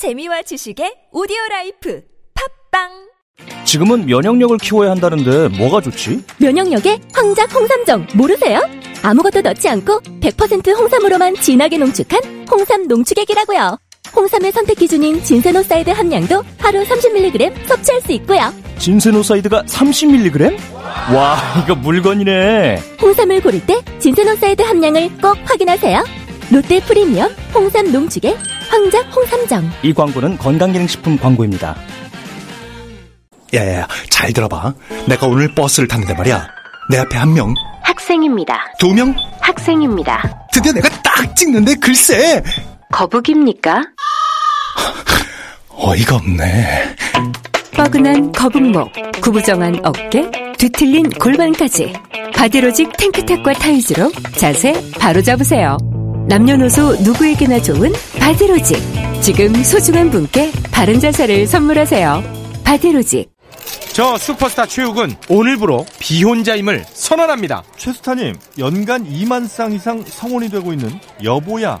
재미와 지식의 오디오라이프 팟빵. 지금은 면역력을 키워야 한다는데 뭐가 좋지? 면역력에 황작 홍삼정 모르세요? 아무것도 넣지 않고 100% 홍삼으로만 진하게 농축한 홍삼 농축액이라고요. 홍삼의 선택 기준인 진세노사이드 함량도 하루 30mg 섭취할 수 있고요. 진세노사이드가 30mg? 와, 이거 물건이네. 홍삼을 고를 때 진세노사이드 함량을 꼭 확인하세요. 롯데 프리미엄 홍삼 농축액 황작 홍삼정. 이 광고는 건강기능식품 광고입니다. 야야야, 잘 들어봐. 내가 오늘 버스를 탔는데 말이야, 내 앞에 한 명 학생입니다. 두 명 학생입니다. 드디어 내가 딱 찍는데 글쎄, 거북입니까? 어이가 없네. 뻐근한 거북목, 구부정한 어깨, 뒤틀린 골반까지 바디로직 탱크탑과 타이즈로 자세 바로 잡으세요. 남녀노소 누구에게나 좋은 바디로직, 지금 소중한 분께 바른 자세를 선물하세요. 바디로직. 저 슈퍼스타 최욱은 오늘부로 비혼자임을 선언합니다. 최스타님, 연간 2만 쌍 이상 성원이 되고 있는 여보야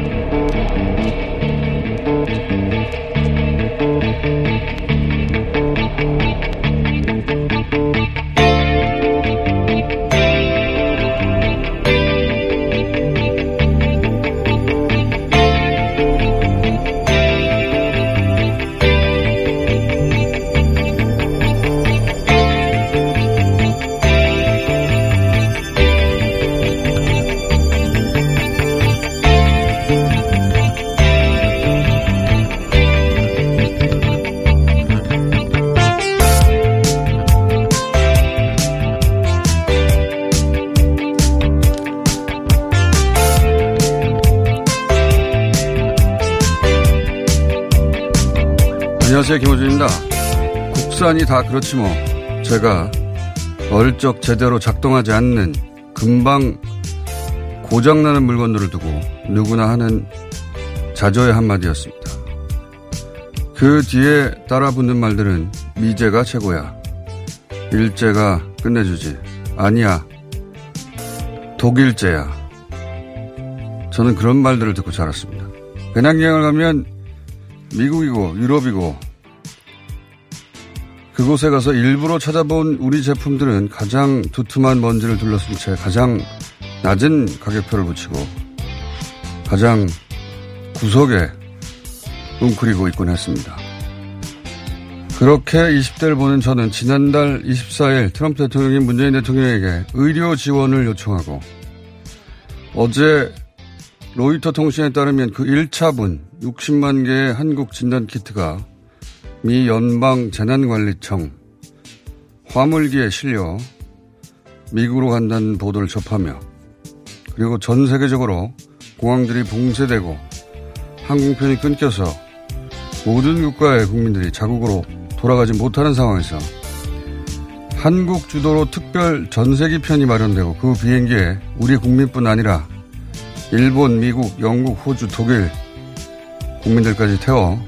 안녕하세요, 김호준입니다. 국산이 다 그렇지 뭐. 제가 어릴 적 제대로 작동하지 않는, 금방 고장나는 물건들을 두고 누구나 하는 자저의 한마디였습니다. 그 뒤에 따라붙는 말들은 미제가 최고야, 일제가 끝내주지, 아니야, 독일제야. 저는 그런 말들을 듣고 자랐습니다. 배낭여행을 가면 미국이고 유럽이고 그곳에 가서 일부러 찾아본 우리 제품들은 가장 두툼한 먼지를 둘러쓴 채 가장 낮은 가격표를 붙이고 가장 구석에 웅크리고 있곤 했습니다. 그렇게 20대를 보는 저는 지난달 24일 트럼프 대통령이 문재인 대통령에게 의료 지원을 요청하고, 어제 로이터 통신에 따르면 그 1차분 60만 개의 한국 진단 키트가 미 연방재난관리청 화물기에 실려 미국으로 간다는 보도를 접하며, 그리고 전 세계적으로 공항들이 봉쇄되고 항공편이 끊겨서 모든 국가의 국민들이 자국으로 돌아가지 못하는 상황에서 한국 주도로 특별 전세기편이 마련되고, 그 비행기에 우리 국민뿐 아니라 일본, 미국, 영국, 호주, 독일 국민들까지 태워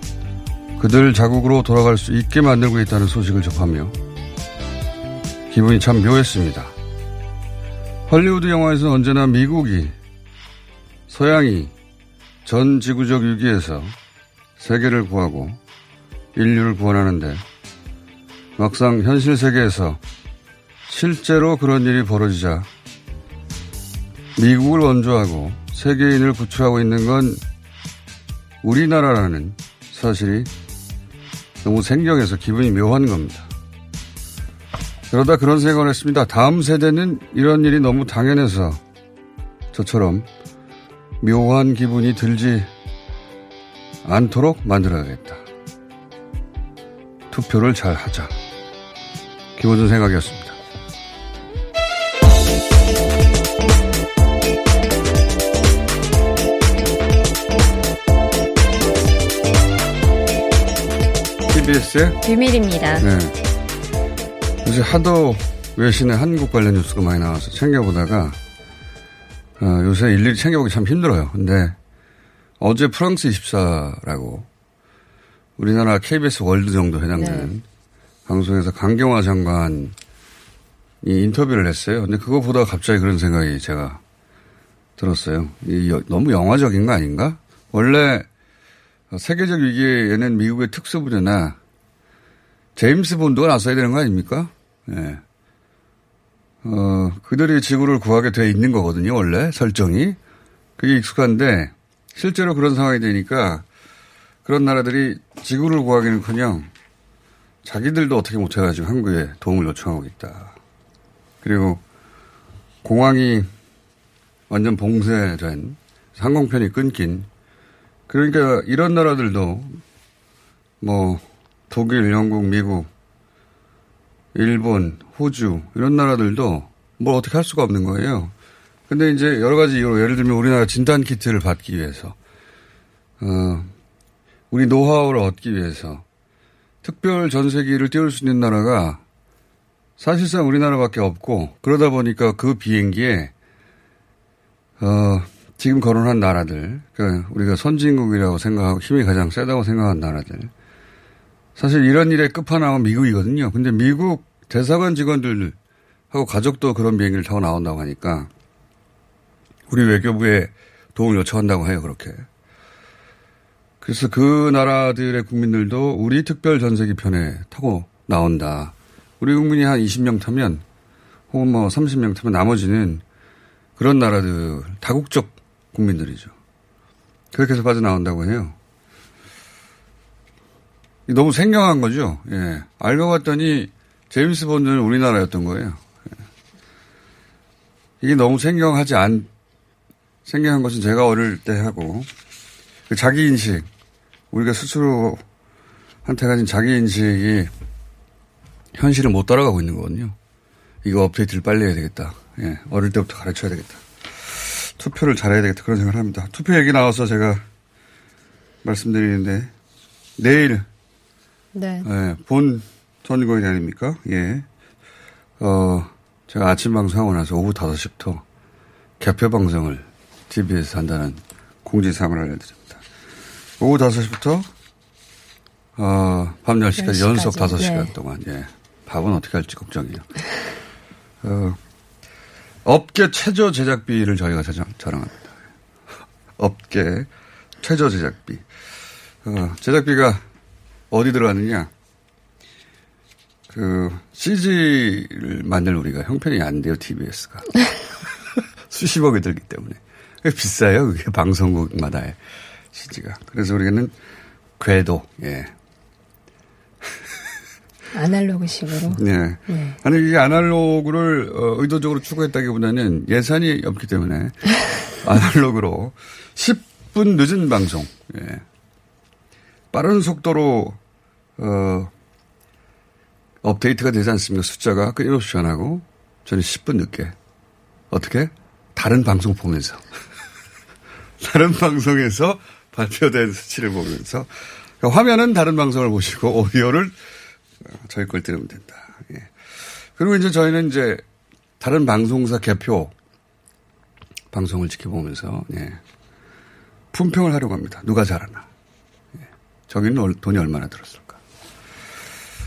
그들 자국으로 돌아갈 수 있게 만들고 있다는 소식을 접하며 기분이 참 묘했습니다. 할리우드 영화에서는 언제나 미국이, 서양이 전 지구적 위기에서 세계를 구하고 인류를 구원하는데, 막상 현실 세계에서 실제로 그런 일이 벌어지자 미국을 원조하고 세계인을 구출하고 있는 건 우리나라라는 사실이 너무 생경해서 기분이 묘한 겁니다. 그러다 그런 생각을 했습니다. 다음 세대는 이런 일이 너무 당연해서 저처럼 묘한 기분이 들지 않도록 만들어야겠다. 투표를 잘 하자. 김호준 생각이었습니다. 씨? 비밀입니다. 네. 이제 하도 외신에 한국 관련 뉴스가 많이 나와서 챙겨보다가 요새 일일이 챙겨보기 참 힘들어요. 근데 어제 프랑스 24라고 우리나라 KBS 월드 정도 해당되는 네. 방송에서 강경화 장관이 인터뷰를 했어요. 근데 그거 보다가 갑자기 그런 생각이 제가 들었어요. 너무 영화적인 거 아닌가? 원래 세계적 위기에는 미국의 특수부대나 제임스 본드가 나서야 되는 거 아닙니까? 예. 그들이 지구를 구하게 돼 있는 거거든요. 원래 설정이. 그게 익숙한데 실제로 그런 상황이 되니까 그런 나라들이 지구를 구하기는커녕 자기들도 어떻게 못해가지고 한국에 도움을 요청하고 있다. 그리고 공항이 완전 봉쇄된 항공편이 끊긴 그러니까 이런 나라들도 뭐 독일, 영국, 미국, 일본, 호주 이런 나라들도 뭘 어떻게 할 수가 없는 거예요. 근데 이제 여러 가지 이유로 예를 들면 우리나라 진단키트를 받기 위해서 우리 노하우를 얻기 위해서 특별 전세기를 띄울 수 있는 나라가 사실상 우리나라밖에 없고 그러다 보니까 그 비행기에 지금 거론한 나라들, 그러니까 우리가 선진국이라고 생각하고 힘이 가장 세다고 생각한 나라들. 사실 이런 일의 끝판왕은 미국이거든요. 근데 미국 대사관 직원들하고 가족도 그런 비행기를 타고 나온다고 하니까 우리 외교부에 도움을 요청한다고 해요, 그렇게. 그래서 그 나라들의 국민들도 우리 특별 전세기 편에 타고 나온다. 우리 국민이 한 20명 타면 혹은 뭐 30명 타면 나머지는 그런 나라들 다국적 국민들이죠. 그렇게 해서 빠져나온다고 해요. 너무 생경한 거죠. 예. 알고 봤더니 제임스 본드는 우리나라였던 거예요. 예. 이게 너무 생경한 것은 제가 어릴 때 하고 그 자기 인식 우리가 스스로한테 가진 자기 인식이 현실을 못 따라가고 있는 거거든요. 이거 업데이트를 빨리 해야 되겠다. 예, 어릴 때부터 가르쳐야 되겠다. 투표를 잘해야 되겠다. 그런 생각을 합니다. 투표 얘기 나와서 제가 말씀드리는데, 내일. 네. 예, 본 선거인 아닙니까? 예. 제가 아침 방송하고 나서 오후 5시부터 개표 방송을 TV에서 한다는 공지사항을 알려드립니다. 오후 5시부터, 밤 10시까지 연속 5시간 예. 동안, 예. 밥은 어떻게 할지 걱정이에요. 업계 최저 제작비를 저희가 자랑합니다. 업계 최저 제작비. 제작비가 어디 들어가느냐. CG를 만들 우리가 형편이 안 돼요, TBS가. 수십억이 들기 때문에. 비싸요, 그게 방송국마다의 CG가. 그래서 우리는 궤도, 예. 아날로그식으로. 네. 네. 아니 이게 아날로그를 의도적으로 추구했다기보다는 예산이 없기 때문에 아날로그로 10분 늦은 방송, 예. 빠른 속도로 업데이트가 되지 않습니까? 숫자가 끊임없이 변하고 저는 10분 늦게 어떻게 다른 방송 보면서 다른 방송에서 발표된 수치를 보면서 그러니까 화면은 다른 방송을 보시고 오디오를 저희 걸 들으면 된다. 예. 그리고 이제 저희는 이제 다른 방송사 개표 방송을 지켜보면서 예. 품평을 하려고 합니다. 누가 잘하나. 예. 저기는 돈이 얼마나 들었을까.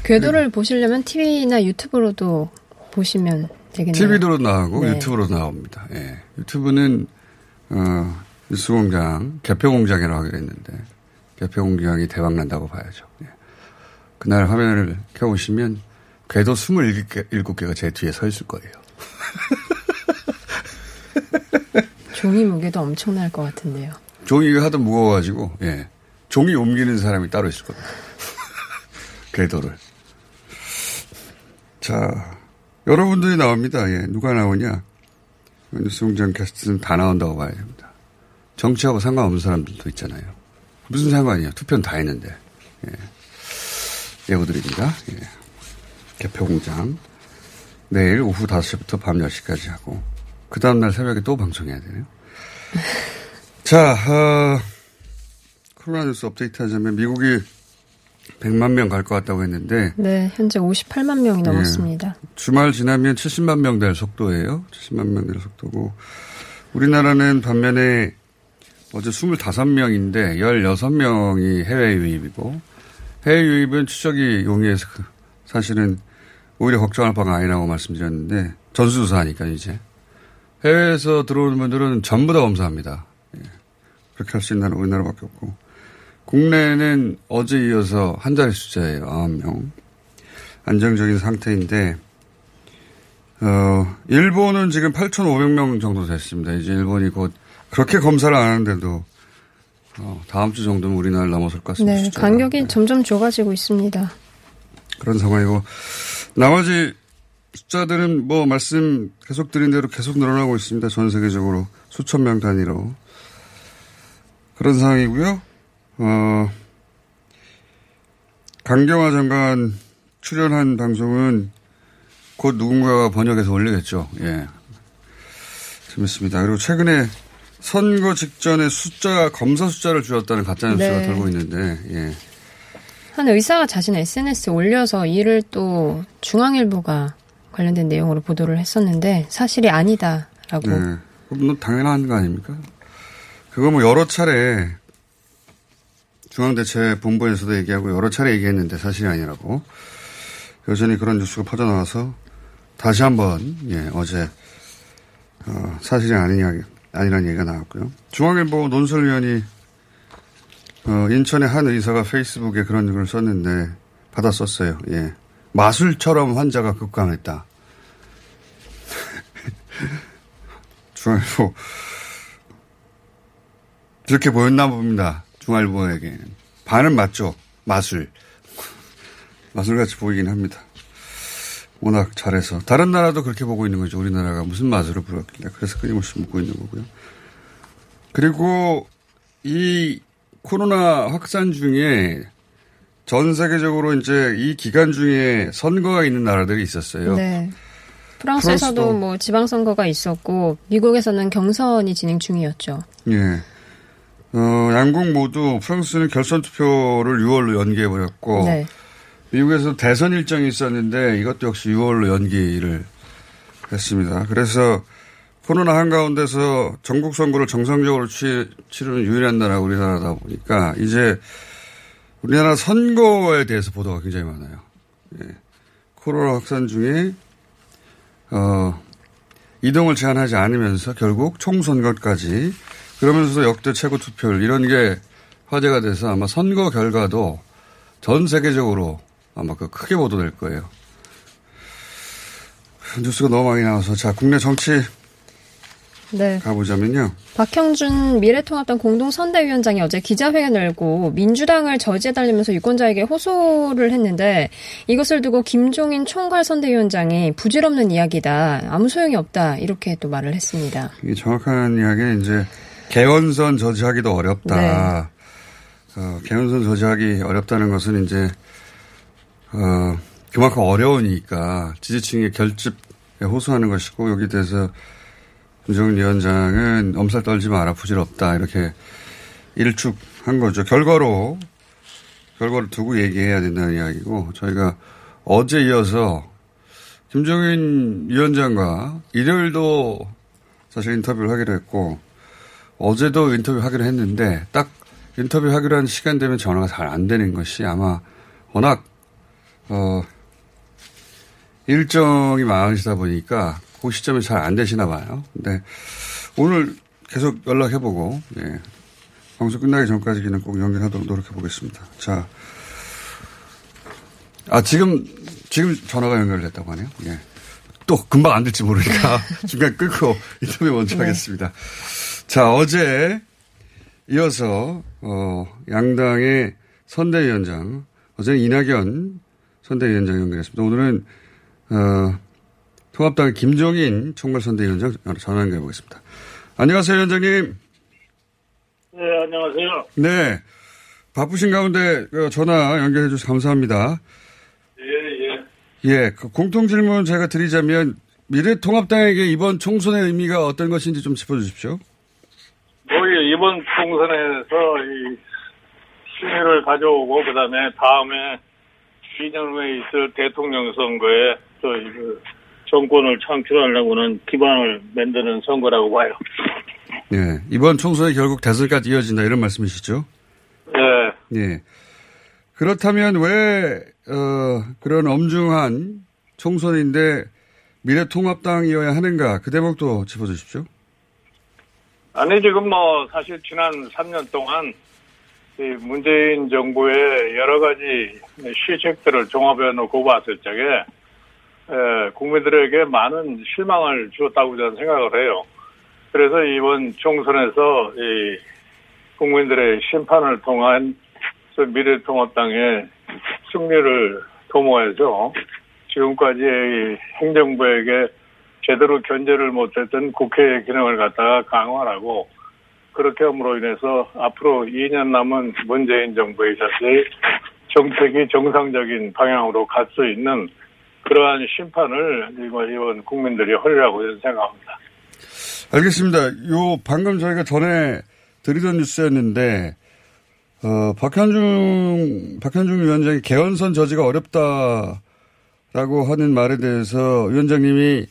궤도를 네. 보시려면 TV나 유튜브로도 보시면 되겠네요. TV도 나오고 네. 유튜브로도 나옵니다. 예. 유튜브는 뉴스공장 개표공장이라고 하기로 했는데 개표공장이 대박난다고 봐야죠. 예. 그날 화면을 켜보시면 궤도 27개가 제 뒤에 서 있을 거예요. 종이 무게도 엄청날 것 같은데요. 종이가 하도 무거워가지고 예, 종이 옮기는 사람이 따로 있을 겁니다. 궤도를. 자, 여러분들이 나옵니다. 예, 누가 나오냐. 뉴스공장 캐스트는 다 나온다고 봐야 됩니다. 정치하고 상관없는 사람들도 있잖아요. 무슨 상관이야. 투표는 다 했는데. 예. 예고드립니다. 예. 개표공장. 내일 오후 5시부터 밤 10시까지 하고 그 다음날 새벽에 또 방송해야 되네요. 자, 코로나 뉴스 업데이트 하자면 미국이 100만 명 갈 것 같다고 했는데 네, 현재 58만 명이 넘었습니다. 네, 주말 지나면 70만 명 될 속도예요. 70만 명 될 속도고 우리나라는 반면에 어제 25명인데 16명이 해외 유입이고 해외 유입은 추적이 용이해서 사실은 오히려 걱정할 바가 아니라고 말씀드렸는데 전수조사하니까 이제 해외에서 들어오는 분들은 전부 다 검사합니다. 예. 그렇게 할 수 있는 나라 우리나라밖에 없고 국내는 어제 이어서 한 자리 숫자예요. 9명. 안정적인 상태인데 일본은 지금 8,500명 정도 됐습니다. 이제 일본이 곧 그렇게 검사를 안 하는데도 다음 주 정도면 우리나라를 넘어설 것 같습니다. 네, 간격이 네. 점점 좁아지고 있습니다. 그런 상황이고 나머지 숫자들은 뭐 말씀 계속 드린 대로 계속 늘어나고 있습니다. 전 세계적으로 수천 명 단위로 그런 상황이고요. 강경화 장관 출연한 방송은 곧 누군가가 번역해서 올리겠죠. 예, 재밌습니다. 그리고 최근에 선거 직전에 숫자 검사 숫자를 줄였다는 가짜 뉴스가 네. 돌고 있는데 예. 한 의사가 자신의 SNS에 올려서 이를 또 중앙일보가 관련된 내용으로 보도를 했었는데 사실이 아니다라고. 네. 그럼 당연한 거 아닙니까? 그거 뭐 여러 차례 중앙대책본부에서도 얘기하고 여러 차례 얘기했는데 사실이 아니라고. 여전히 그런 뉴스가 퍼져나와서 다시 한번 예, 어제 사실이 아니라는 얘기가 나왔고요. 중앙일보 논설위원이 인천의 한 의사가 페이스북에 그런 글을 썼는데 받아 썼어요. 예. 마술처럼 환자가 급감했다. 중앙일보 이렇게 보였나 봅니다. 중앙일보에게는 반은 맞죠. 마술같이 보이긴 합니다. 워낙 잘해서 다른 나라도 그렇게 보고 있는 거죠. 우리나라가 무슨 마술을 부렸길래 그래서 끊임없이 묻고 있는 거고요. 그리고 이 코로나 확산 중에 전 세계적으로 이제 이 기간 중에 선거가 있는 나라들이 있었어요. 네. 프랑스에서도 뭐 지방선거가 있었고 미국에서는 경선이 진행 중이었죠. 예. 양국 모두 프랑스는 결선 투표를 6월로 연기해버렸고 네. 미국에서 대선 일정이 있었는데 이것도 역시 6월로 연기를 했습니다. 그래서 코로나 한가운데서 전국 선거를 정상적으로 치르는 유일한 나라가 우리나라다 보니까 이제 우리나라 선거에 대해서 보도가 굉장히 많아요. 예. 코로나 확산 중에 이동을 제한하지 않으면서 결국 총선거까지 그러면서도 역대 최고 투표율 이런 게 화제가 돼서 아마 선거 결과도 전 세계적으로 아마 크게 보도될 거예요. 뉴스가 너무 많이 나와서 자 국내 정치 네. 가보자면요. 박형준 미래통합당 공동선대위원장이 어제 기자회견을 열고 민주당을 저지해달리면서 유권자에게 호소를 했는데 이것을 두고 김종인 총괄선대위원장이 부질없는 이야기다. 아무 소용이 없다. 이렇게 또 말을 했습니다. 이게 정확한 이야기는 이제 개헌선 저지하기도 어렵다. 네. 개헌선 저지하기 어렵다는 것은 이제 그만큼 어려우니까 지지층의 결집에 호소하는 것이고 여기 대해서 김종인 위원장은 엄살 떨지 마라 부질없다 이렇게 일축한 거죠. 결과를 두고 얘기해야 된다는 이야기고 저희가 어제 이어서 김종인 위원장과 일요일도 사실 인터뷰를 하기로 했고 어제도 인터뷰하기로 했는데 딱 인터뷰하기로 한 시간 되면 전화가 잘 안 되는 것이 아마 워낙 일정이 많으시다 보니까 그 시점이 잘 안 되시나 봐요. 근데 오늘 계속 연락해보고 예. 방송 끝나기 전까지는 꼭 연결하도록 노력해보겠습니다. 자, 지금 전화가 연결됐다고 하네요. 예. 또 금방 안 될지 모르니까 중간 끊고 인터뷰 먼저 네. 하겠습니다. 자, 어제 이어서 양당의 선대위원장 어제는 이낙연 선대위원장 연결했습니다. 오늘은 통합당 김종인 총괄선대위원장 전화 연결해 보겠습니다. 안녕하세요, 위원장님. 네, 안녕하세요. 네, 바쁘신 가운데 전화 연결해 주셔서 감사합니다. 예, 예. 예, 공통 질문 제가 드리자면 미래통합당에게 이번 총선의 의미가 어떤 것인지 좀 짚어주십시오. 뭐, 예, 이번 총선에서 신뢰를 가져오고 그다음에 다음에 2년 후에 있을 대통령 선거에 저희 그 정권을 창출하려고는 기반을 만드는 선거라고 봐요. 예, 이번 총선이 결국 대선까지 이어진다 이런 말씀이시죠? 예. 예. 그렇다면 왜 그런 엄중한 총선인데 미래통합당이어야 하는가? 그 대목도 짚어주십시오. 아니 지금 뭐 사실 지난 3년 동안 문재인 정부의 여러 가지 시책들을 종합해 놓고 봤을 적에 국민들에게 많은 실망을 주었다고 저는 생각을 해요. 그래서 이번 총선에서 이 국민들의 심판을 통한 미래통합당의 승리를 도모해서 지금까지 행정부에게 제대로 견제를 못했던 국회의 기능을 갖다가 강화하고 그렇게 함으로 인해서 앞으로 2년 남은 문재인 정부에 있어서 정책이 정상적인 방향으로 갈 수 있는 그러한 심판을 이번 국민들이 하리라고 저는 생각합니다. 알겠습니다. 요 방금 저희가 전에 드리던 뉴스였는데 박형준 위원장이 개헌선 저지가 어렵다라고 하는 말에 대해서 위원장님이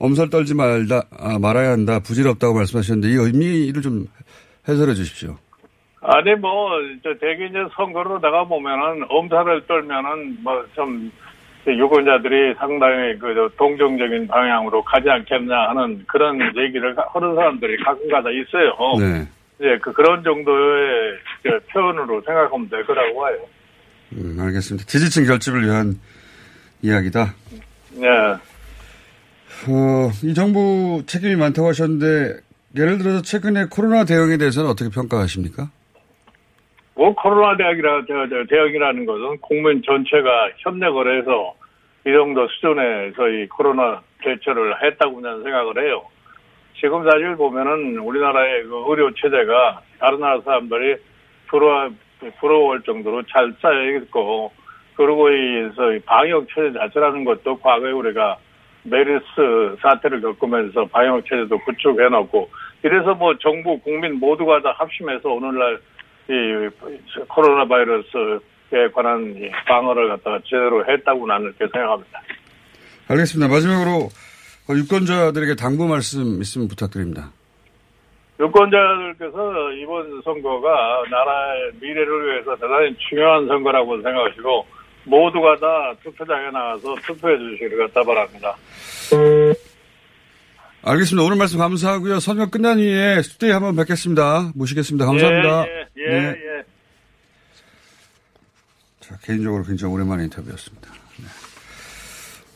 엄살 떨지 말아야 한다, 부질없다고 말씀하셨는데 이 의미를 좀 해설해 주십시오. 아니 대개 이제 선거로 내가 보면은 엄살을 떨면은 좀 유권자들이 상당히 그 동정적인 방향으로 가지 않겠냐 하는 그런 얘기를 하는 사람들이 가끔가다 있어요. 네. 예, 그런 정도의 표현으로 생각하면 될 거라고 봐요. 알겠습니다. 지지층 결집을 위한 이야기다. 네. 이 정부 책임이 많다고 하셨는데 예를 들어서 최근에 코로나 대응에 대해서는 어떻게 평가하십니까? 코로나 대응이라는 것은 국민 전체가 협력을 해서 이 정도 수준에서 이 코로나 대처를 했다고 저는 생각을 해요. 지금 사실 보면은 우리나라의 그 의료 체제가 다른 나라 사람들이 부러워할 정도로 잘 쌓여 있고, 그리고 이 방역 체제 자체라는 것도 과거에 우리가 메르스 사태를 겪으면서 방역 체제도 구축해 놓고, 이래서 정부 국민 모두가 다 합심해서 오늘날 이 코로나 바이러스에 관한 방어를 갖다가 제대로 했다고 나는 그렇게 생각합니다. 알겠습니다. 마지막으로 유권자들에게 당부 말씀 있으면 부탁드립니다. 유권자들께서 이번 선거가 나라의 미래를 위해서 대단히 중요한 선거라고 생각하시고 모두가 다 투표장에 나가서 투표해 주시기를 갖다 바랍니다. 알겠습니다. 오늘 말씀 감사하고요. 선거 끝난 후에 스튜디오에 한번 뵙겠습니다. 모시겠습니다. 감사합니다. 네. 자, 개인적으로 굉장히 오랜만에 인터뷰였습니다.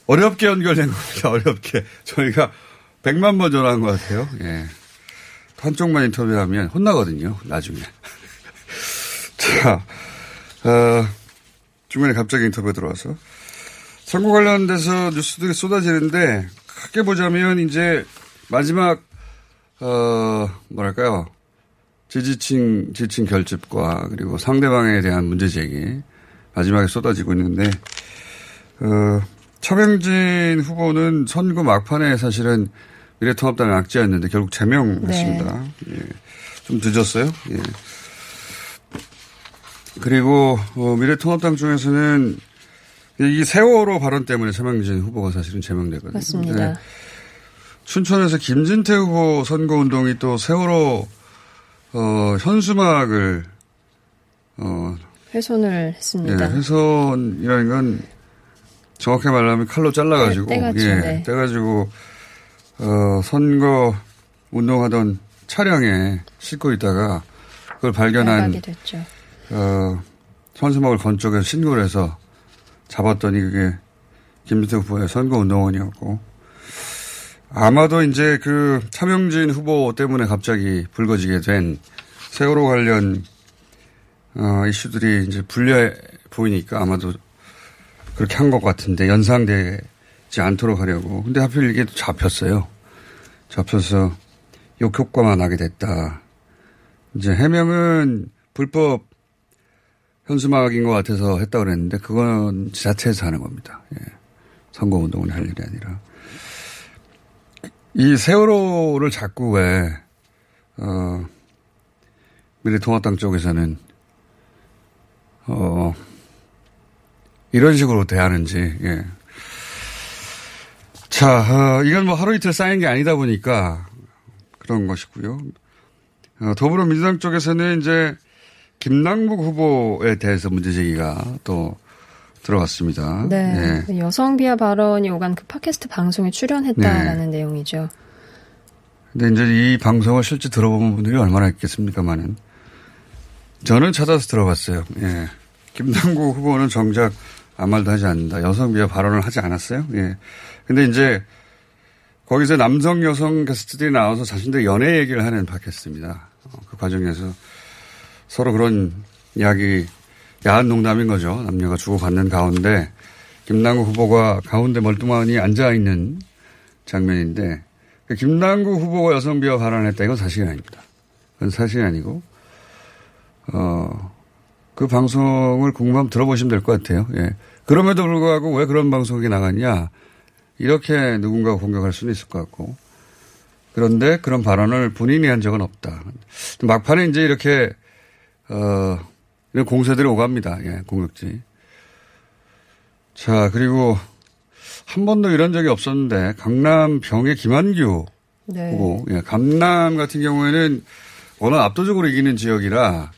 어렵게 연결된 겁니다. 어렵게. 저희가 100만 번 전화한 것 같아요. 예. 한쪽만 인터뷰하면 혼나거든요. 나중에. 자, 중간에 갑자기 인터뷰 들어와서. 선거 관련돼서 뉴스들이 쏟아지는데, 크게 보자면 이제 마지막, 뭐랄까요. 지지층 결집과 그리고 상대방에 대한 문제제기. 마지막에 쏟아지고 있는데, 차명진 후보는 선거 막판에 사실은 미래통합당을 악재였는데 결국 제명했습니다. 네. 예. 좀 늦었어요. 예. 그리고 미래통합당 중에서는 이 세월호 발언 때문에 차명진 후보가 사실은 제명됐거든요. 맞습니다. 춘천에서 김진태 후보 선거운동이 또 세월호 현수막을 훼손을 했습니다. 예, 훼손이라는 건 정확히 말하면 칼로 잘라가지고, 떼가지고, 선거 운동하던 차량에 싣고 있다가 그걸 발견한, 현수막을 건쪽에서 신고를 해서 잡았더니 그게 김진태 후보의 선거 운동원이었고, 아마도 이제 차명진 후보 때문에 갑자기 불거지게 된 세월호 관련, 이슈들이 이제 불리해 보이니까 아마도 그렇게 한 것 같은데 연상되지 않도록 하려고. 근데 하필 이게 또 잡혔어요. 잡혀서 욕효과만 하게 됐다. 이제 해명은 불법 현수막인 것 같아서 했다고 그랬는데 그건 지자체에서 하는 겁니다. 예. 선거운동을 할 일이 아니라. 이 세월호를 자꾸 왜 미래통합당 쪽에서는 이런 식으로 대하는지. 예. 자, 이건 뭐 하루 이틀 쌓인 게 아니다 보니까 그런 것이고요. 더불어민주당 쪽에서는 이제 김남국 후보에 대해서 문제제기가 또 들어왔습니다. 네. 예. 여성 비하 발언이 오간 그 팟캐스트 방송에 출연했다라는 네. 내용이죠. 근데 이제 이 방송을 실제 들어보는 분들이 얼마나 있겠습니까만은. 저는 찾아서 들어봤어요. 예. 김남국 후보는 정작 아무 말도 하지 않는다. 여성 비하 발언을 하지 않았어요. 예. 근데 이제 거기서 남성 여성 게스트들이 나와서 자신들 연애 얘기를 하는 팟캐스트입니다. 그 과정에서 서로 그런 이야기, 야한 농담인 거죠. 남녀가 주고받는 가운데 김남국 후보가 가운데 멀뚱하니 앉아있는 장면인데 김남국 후보가 여성 비하 발언을 했다. 이건 사실이 아닙니다. 그건 사실이 아니고 그 방송을 궁금하면 들어보시면 될 것 같아요. 예. 그럼에도 불구하고 왜 그런 방송이 나갔냐. 이렇게 누군가가 공격할 수는 있을 것 같고. 그런데 그런 발언을 본인이 한 적은 없다. 막판에 이제 이렇게 이런 공세들이 오갑니다. 예, 공격지. 자, 그리고 한 번도 이런 적이 없었는데 강남 병의 김한규 네. 후보. 예, 강남 같은 경우에는 워낙 압도적으로 이기는 지역이라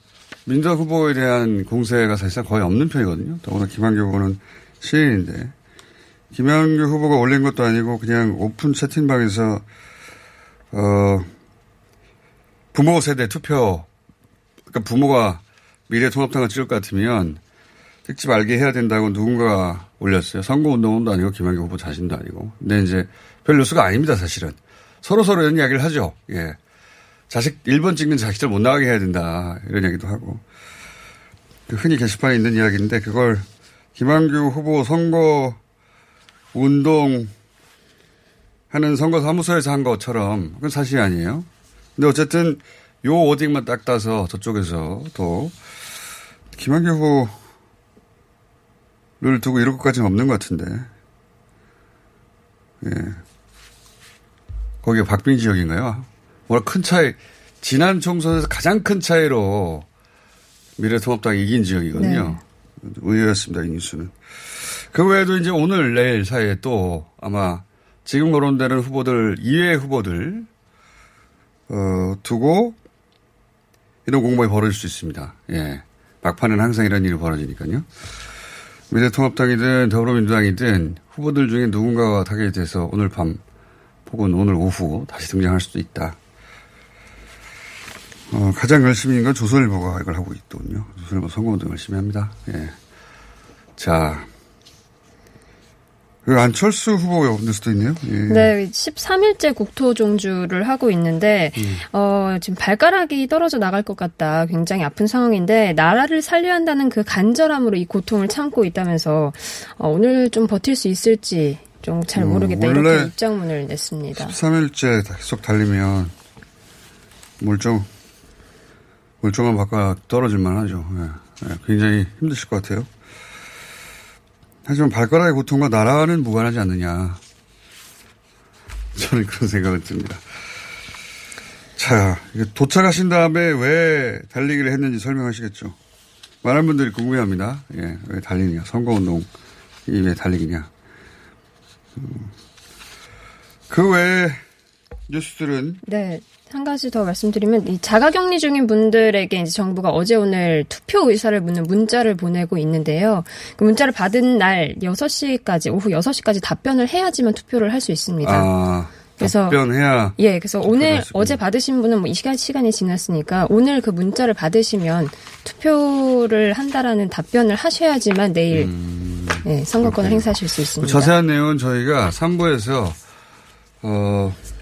민주당 후보에 대한 공세가 사실상 거의 없는 편이거든요. 더구나 김한규 후보는 시인인데 김한규 후보가 올린 것도 아니고 그냥 오픈 채팅방에서 부모 세대 투표 그러니까 부모가 미래통합당을 찍을 것 같으면 찍지 말게 해야 된다고 누군가 올렸어요. 선거운동도 아니고 김한규 후보 자신도 아니고. 근데 이제 별 뉴스가 아닙니다. 사실은. 서로서로 이런 이야기를 하죠. 예. 자식 1번 찍는 자식들 못 나가게 해야 된다. 이런 이야기도 하고. 흔히 게시판에 있는 이야기인데 그걸 김한규 후보 선거운동하는 선거사무소에서 한 것처럼 그건 사실이 아니에요. 근데 어쨌든 요 워딩만 딱 따서 저쪽에서 또 김한규 후보를 두고 이럴 것까지는 없는 것 같은데. 예. 거기가 박빙 지역인가요? 뭐라 큰 차이, 지난 총선에서 가장 큰 차이로 미래통합당이 이긴 지역이거든요. 네. 의외였습니다, 이 뉴스는. 그 외에도 이제 오늘 내일 사이에 또 아마 지금 거론되는 후보들, 2회 후보들, 두고 이런 공방이 벌어질 수 있습니다. 예. 막판은 항상 이런 일이 벌어지니까요. 미래통합당이든 더불어민주당이든 후보들 중에 누군가가 타겟이 돼서 오늘 밤 혹은 오늘 오후 다시 등장할 수도 있다. 가장 열심히인 건 조선일보가 이걸 하고 있더군요. 조선일보 선거운동 열심히 합니다. 예. 자. 안철수 후보가 없는 수도 있네요. 예. 네, 13일째 국토종주를 하고 있는데 지금 발가락이 떨어져 나갈 것 같다. 굉장히 아픈 상황인데 나라를 살려야 한다는 그 간절함으로 이 고통을 참고 있다면서 오늘 좀 버틸 수 있을지 좀 잘 모르겠다. 이렇게 입장문을 냈습니다. 13일째 계속 달리면 멀쩡한 바깥 떨어질만 하죠. 예. 예. 굉장히 힘드실 것 같아요. 하지만 발가락의 고통과 나라는 무관하지 않느냐. 저는 그런 생각을 듭니다. 자, 도착하신 다음에 왜 달리기를 했는지 설명하시겠죠. 많은 분들이 궁금해합니다. 예, 왜 달리느냐. 선거운동이 왜 달리기냐. 그 외에 뉴스들은 네. 한 가지 더 말씀드리면 이 자가격리 중인 분들에게 이제 정부가 어제 오늘 투표 의사를 묻는 문자를 보내고 있는데요. 그 문자를 받은 날 6시까지 오후 6시까지 답변을 해야지만 투표를 할 수 있습니다. 아, 그래서 답변해야. 예, 그래서 오늘 어제 받으신 분은 뭐 이 시간이 지났으니까 오늘 그 문자를 받으시면 투표를 한다라는 답변을 하셔야지만 내일 예, 선거권을 행사하실 수 있습니다. 그 자세한 내용은 저희가 3부에서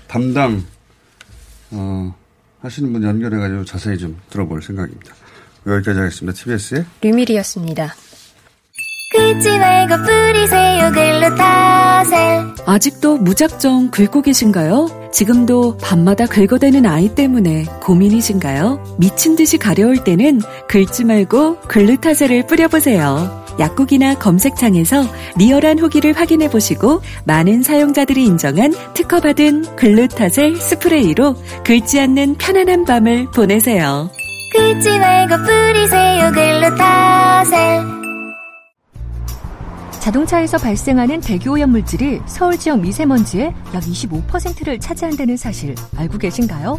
담당 하시는 분 연결해가지고 자세히 좀 들어볼 생각입니다. 여기까지 하겠습니다. TBS의 류미리였습니다. 아직도 무작정 긁고 계신가요? 지금도 밤마다 긁어대는 아이 때문에 고민이신가요? 미친 듯이 가려울 때는 긁지 말고 글루타젤을 뿌려보세요. 약국이나 검색창에서 리얼한 후기를 확인해보시고 많은 사용자들이 인정한 특허받은 글루타젤 스프레이로 긁지 않는 편안한 밤을 보내세요. 긁지 말고 뿌리세요 글루타젤. 자동차에서 발생하는 대기오염물질이 서울 지역 미세먼지의 약 25%를 차지한다는 사실 알고 계신가요?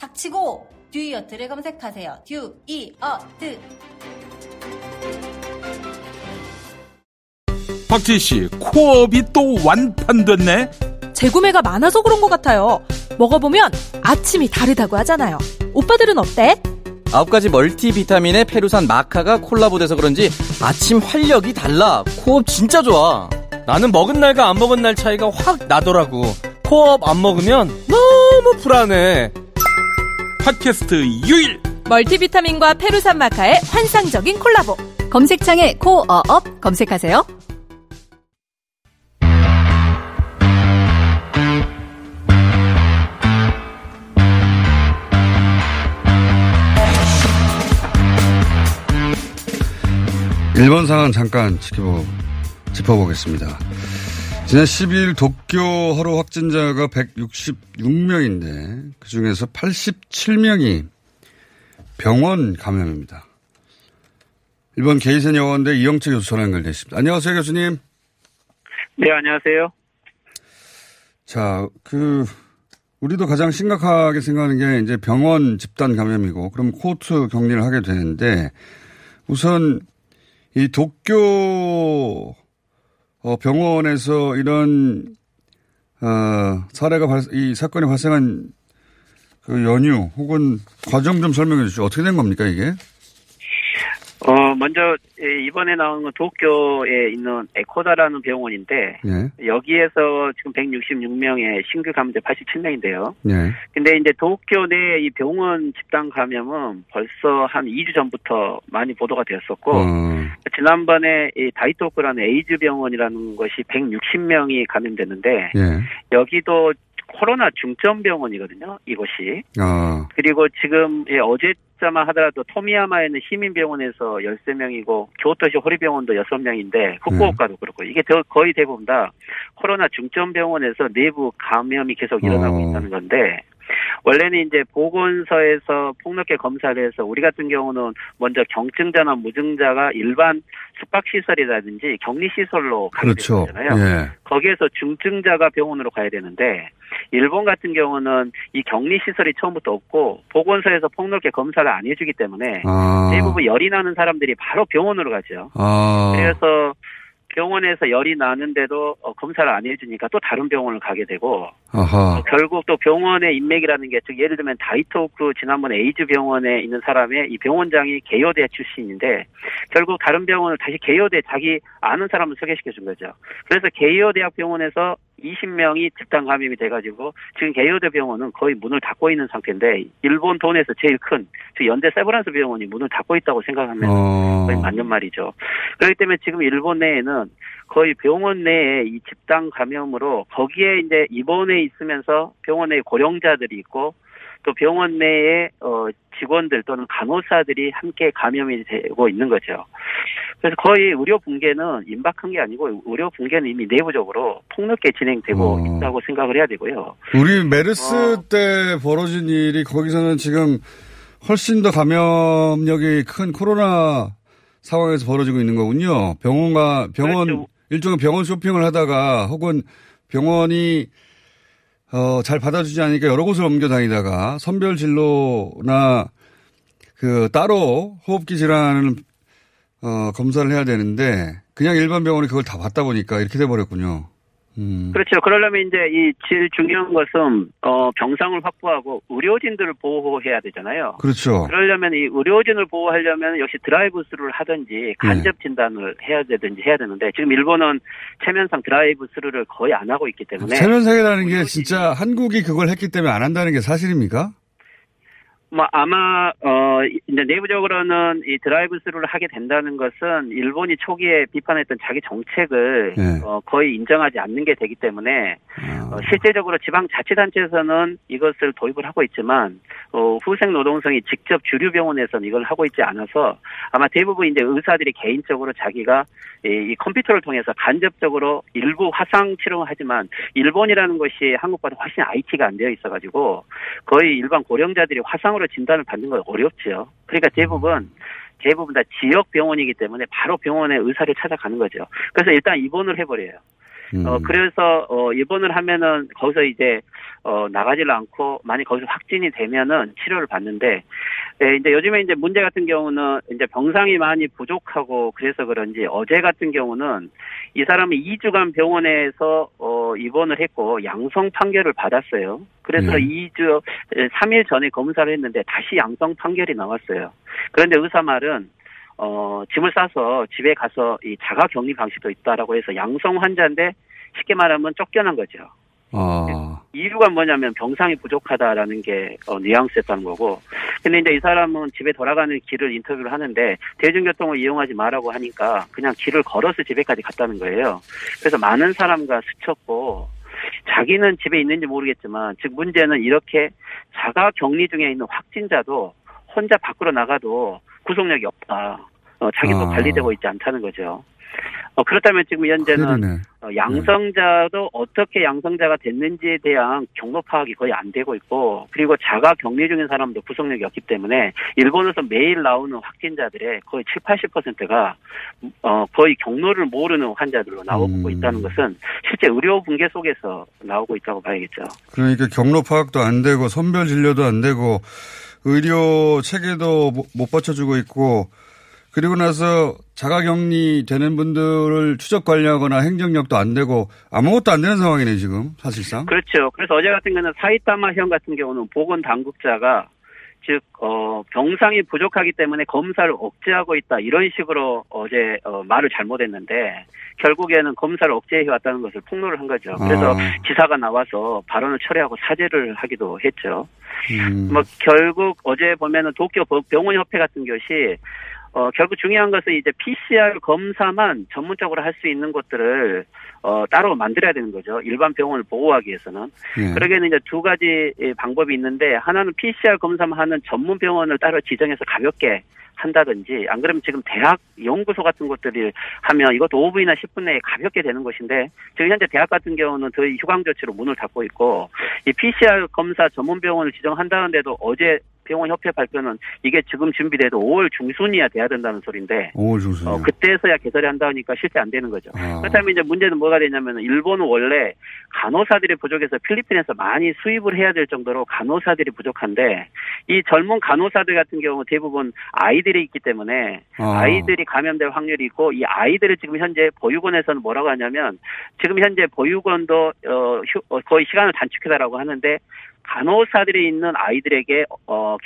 닥치고 듀이어트를 검색하세요. 듀이어트. 박지희씨, 코어업이 또 완판됐네? 재구매가 많아서 그런 것 같아요. 먹어보면 아침이 다르다고 하잖아요. 오빠들은 어때? 9가지 멀티비타민에 페루산 마카가 콜라보돼서 그런지 아침 활력이 달라. 코어업 진짜 좋아. 나는 먹은 날과 안 먹은 날 차이가 확 나더라고. 코어업 안 먹으면 너무 불안해. 팟캐스트 유일 멀티비타민과 페루산 마카의 환상적인 콜라보. 검색창에 코어업 검색하세요. 일본 상황 잠깐 짚어보겠습니다. 지난 10일 도쿄 하루 확진자가 166명인데 그중에서 87명이 병원 감염입니다. 일본 게이센여학원대 이영채 교수와 연결되어 있습니다. 안녕하세요, 교수님. 네, 안녕하세요. 자, 우리도 가장 심각하게 생각하는 게 이제 병원 집단 감염이고, 그럼 코호트 격리를 하게 되는데, 우선 이 도쿄 병원에서 이런 이 사건이 발생한 그 연유 혹은 과정 좀 설명해 주시죠. 어떻게 된 겁니까 이게? 먼저 이번에 나온 건 도쿄에 있는 에코다라는 병원인데 예. 여기에서 지금 166명의 신규 감염자 87명인데요. 예. 근데 이제 도쿄 내 이 병원 집단 감염은 벌써 한 2주 전부터 많이 보도가 되었었고 지난번에 이 다이토쿠라는 에이즈 병원이라는 것이 160명이 감염됐는데 예. 여기도 코로나 중점 병원이거든요. 이곳이. 그리고 지금 어제자만 하더라도 토미야마에 있는 시민병원에서 13명이고 교토시 호리병원도 6명인데 후쿠오카도 그렇고 이게 거의 대부분 다 코로나 중점 병원에서 내부 감염이 계속 일어나고 있다는 건데 원래는 이제 보건소에서 폭넓게 검사를 해서 우리 같은 경우는 먼저 경증자나 무증자가 일반 숙박시설이라든지 격리시설로 가게 그렇죠. 되잖아요. 예. 거기에서 중증자가 병원으로 가야 되는데 일본 같은 경우는 이 격리시설이 처음부터 없고 보건소에서 폭넓게 검사를 안 해주기 때문에 대부분 열이 나는 사람들이 바로 병원으로 가죠. 그래서 병원에서 열이 나는데도 검사를 안 해주니까 또 다른 병원을 가게 되고 결국 또 병원의 인맥이라는 게 즉 예를 들면 다이토쿠 지난번 에이즈 병원에 있는 사람의 이 병원장이 개요대 출신인데 결국 다른 병원을 다시 개요대 자기 아는 사람을 소개시켜 준 거죠. 그래서 개요대학병원에서 20명이 집단 감염이 돼가지고 지금 게이센 병원은 거의 문을 닫고 있는 상태인데 일본 돈에서 제일 큰 연대 세브란스 병원이 문을 닫고 있다고 생각하면 거의 맞는 말이죠. 그렇기 때문에 지금 일본 내에는 거의 병원 내에 이 집단 감염으로 거기에 이제 입원해 있으면서 병원 내에 고령자들이 있고 또 병원 내에 직원들 또는 간호사들이 함께 감염이 되고 있는 거죠. 그래서 거의 의료 붕괴는 임박한 게 아니고 의료 붕괴는 이미 내부적으로 폭넓게 진행되고 있다고 생각을 해야 되고요. 우리 메르스 때 벌어진 일이 거기서는 지금 훨씬 더 감염력이 큰 코로나 상황에서 벌어지고 있는 거군요. 그렇죠. 일종의 병원 쇼핑을 하다가 혹은 병원이 잘 받아주지 않으니까 여러 곳을 옮겨다니다가 선별진로나 따로 호흡기 질환을 검사를 해야 되는데 그냥 일반 병원이 그걸 다 받다 보니까 이렇게 돼버렸군요. 그렇죠. 그러려면 이제 이 제일 중요한 것은 병상을 확보하고 의료진들을 보호해야 되잖아요. 그렇죠. 그러려면 이 의료진을 보호하려면 역시 드라이브스루를 하든지 간접 진단을 해야 되든지 해야 되는데 지금 일본은 체면상 드라이브스루를 거의 안 하고 있기 때문에 체면상이라는 게 진짜 한국이 그걸 했기 때문에 안 한다는 게 사실입니까? 뭐 아마 이제 내부적으로는 이 드라이브스루를 하게 된다는 것은 일본이 초기에 비판했던 자기 정책을 거의 인정하지 않는 게 되기 때문에 실제적으로 지방 자치단체에서는 이것을 도입을 하고 있지만 후생 노동성이 직접 주류 병원에서는 이걸 하고 있지 않아서 아마 대부분 이제 의사들이 개인적으로 자기가 이 컴퓨터를 통해서 간접적으로 일부 화상 치료를 하지만 일본이라는 것이 한국보다 훨씬 IT가 안 되어 있어가지고 거의 일반 고령자들이 화상 진단을 받는 건 어렵죠. 그러니까 대부분 다 지역 병원이기 때문에 바로 병원에 의사를 찾아가는 거죠. 그래서 일단 입원을 해버려요. 그래서 입원을 하면은 거기서 이제 나가질 않고 만약 거기서 확진이 되면은 치료를 받는데 이제 요즘에 이제 문제 같은 경우는 이제 병상이 많이 부족하고 그래서 그런지 어제 같은 경우는 이 사람이 2주간 병원에서 입원을 했고 양성 판결을 받았어요. 그래서 2주 3일 전에 검사를 했는데 다시 양성 판결이 나왔어요. 그런데 의사 말은 짐을 싸서 집에 가서 이 자가 격리 방식도 있다라고 해서 양성 환자인데 쉽게 말하면 쫓겨난 거죠. 이유가 뭐냐면 병상이 부족하다라는 게 뉘앙스였다는 거고. 근데 이제 이 사람은 집에 돌아가는 길을 인터뷰를 하는데 대중교통을 이용하지 말라고 하니까 그냥 길을 걸어서 집에까지 갔다는 거예요. 그래서 많은 사람과 스쳤고 자기는 집에 있는지 모르겠지만 즉 문제는 이렇게 자가 격리 중에 있는 확진자도 혼자 밖으로 나가도 구속력이 없다. 자기도 관리되고 있지 않다는 거죠. 그렇다면 지금 현재는 양성자도 어떻게 양성자가 됐는지에 대한 경로 파악이 거의 안 되고 있고 그리고 자가 격리 중인 사람도 구속력이 없기 때문에 일본에서 매일 나오는 확진자들의 거의 70, 80%가 거의 경로를 모르는 환자들로 나오고 있다는 것은 실제 의료 붕괴 속에서 나오고 있다고 봐야겠죠. 그러니까 경로 파악도 안 되고 선별 진료도 안 되고 의료 체계도 못 받쳐주고 있고 그리고 나서 자가격리 되는 분들을 추적 관리하거나 행정력도 안 되고 아무것도 안 되는 상황이네 지금 사실상. 그렇죠. 그래서 어제 같은 경우는 사이타마현 같은 경우는 보건당국자가 즉 병상이 부족하기 때문에 검사를 억제하고 있다 이런 식으로 어제 말을 잘못했는데 결국에는 검사를 억제해왔다는 것을 폭로를 한 거죠. 그래서 지사가 나와서 발언을 철회하고 사죄를 하기도 했죠. 뭐 결국 어제 보면은 도쿄 병원협회 같은 것이 결국 중요한 것은 이제 PCR 검사만 전문적으로 할 수 있는 곳들을 따로 만들어야 되는 거죠. 일반 병원을 보호하기 위해서는. 그러기에는 이제 두 가지 방법이 있는데 하나는 PCR 검사만 하는 전문 병원을 따로 지정해서 가볍게 한다든지 안 그러면 지금 대학 연구소 같은 것들이 하면 이것도 5분이나 10분 내에 가볍게 되는 것인데 지금 현재 대학 같은 경우는 거의 휴강 조치로 문을 닫고 있고 이 PCR 검사 전문 병원을 지정한다는데도 어제 병원협회 발표는 이게 지금 준비돼도 5월 중순이야 돼야 된다는 소리인데 5월 중순이요. 그때서야 개설이 한다니까 실제 안 되는 거죠. 그렇다면 이제 문제는 뭐가 되냐면 일본은 원래 간호사들이 부족해서 필리핀에서 많이 수입을 해야 될 정도로 간호사들이 부족한데 이 젊은 간호사들 같은 경우 대부분 아이들이 있기 때문에 아이들이 감염될 확률이 있고 이 아이들을 지금 현재 보육원에서는 뭐라고 하냐면 지금 현재 보육원도 거의 시간을 단축해달라고 하는데 간호사들이 있는 아이들에게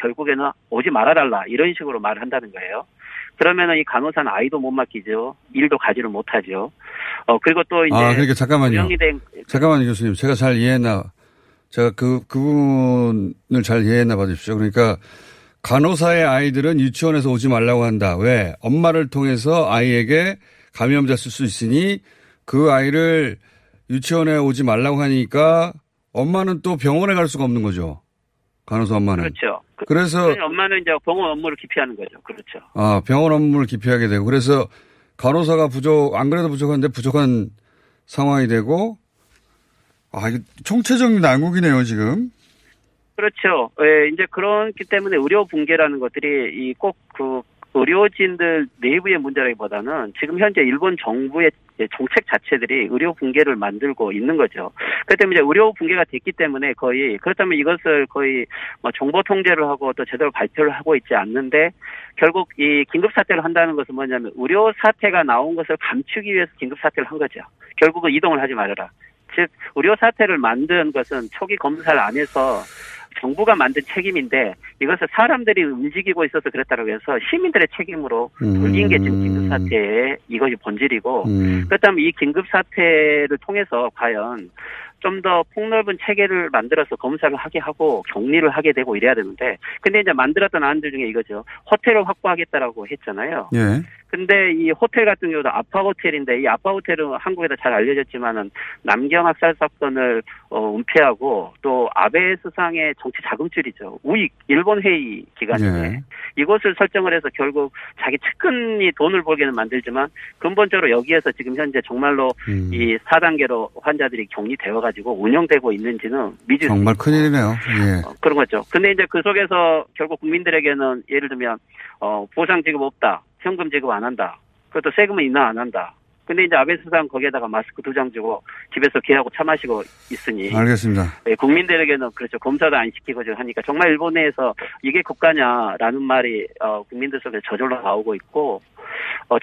결국에는 오지 말아달라 이런 식으로 말을 한다는 거예요. 그러면은 이 간호사는 아이도 못 맡기죠. 일도 가지를 못하죠. 그리고 또 이제 그러니까 잠깐만요 교수님 제가 잘 이해했나 제가 그 부분을 잘 이해했나 봐 주십시오. 그러니까 간호사의 아이들은 유치원에서 오지 말라고 한다. 왜? 엄마를 통해서 아이에게 감염됐을 수 있으니 그 아이를 유치원에 오지 말라고 하니까 엄마는 또 병원에 갈 수가 없는 거죠. 간호사 엄마는. 그렇죠. 그래서 엄마는 이제 병원 업무를 기피하는 거죠. 그렇죠. 병원 업무를 기피하게 되고 그래서 간호사가 안 그래도 부족한데 부족한 상황이 되고 이게 총체적인 난국이네요, 지금. 그렇죠. 예, 이제 그렇기 때문에 의료 붕괴라는 것들이 꼭 의료진들 내부의 문제라기보다는 지금 현재 일본 정부의 정책 자체들이 의료 붕괴를 만들고 있는 거죠. 그렇기 때문에 이제 의료 붕괴가 됐기 때문에 거의 그렇다면 이것을 거의 정보 통제를 하고 또 제대로 발표를 하고 있지 않는데 결국 이 긴급 사태를 한다는 것은 뭐냐면 의료 사태가 나온 것을 감추기 위해서 긴급 사태를 한 거죠. 결국은 이동을 하지 말아라. 즉 의료 사태를 만든 것은 초기 검사를 안 해서 정부가 만든 책임인데 이것을 사람들이 움직이고 있어서 그랬다고 해서 시민들의 책임으로 돌린 게 지금 긴급사태의 이것이 본질이고 그렇다면 이 긴급사태를 통해서 과연 좀 더 폭넓은 체계를 만들어서 검사를 하게 하고 격리를 하게 되고 이래야 되는데 근데 이제 만들었던 안들 중에 이거죠. 호텔을 확보하겠다라고 했잖아요. 예. 근데 이 호텔 같은 경우도 아파호텔인데 이 아파호텔은 한국에도 잘 알려졌지만은 남경 학살 사건을 은폐하고 또 아베 수상의 정치 자금줄이죠. 우익 일본 회의 기간에 예. 이것을 설정을 해서 결국 자기 측근이 돈을 벌게는 만들지만 근본적으로 여기에서 지금 현재 정말로 이 4단계로 환자들이 격리되어가지고 운영되고 있는지는 미지 정말 큰일이네요. 예. 그런 거죠. 근데 이제 그 속에서 결국 국민들에게는 예를 들면 보상 지급 없다. 현금 지급 안 한다. 그것도 세금은 인하 안 한다. 근데 이제 아베 수상 거기에다가 마스크 2장 주고 집에서 개하고 차 마시고 있으니. 알겠습니다. 네, 국민들에게는 그렇죠. 검사도 안 시키고 지금 하니까 정말 일본 내에서 이게 국가냐라는 말이 국민들 속에 저절로 나오고 있고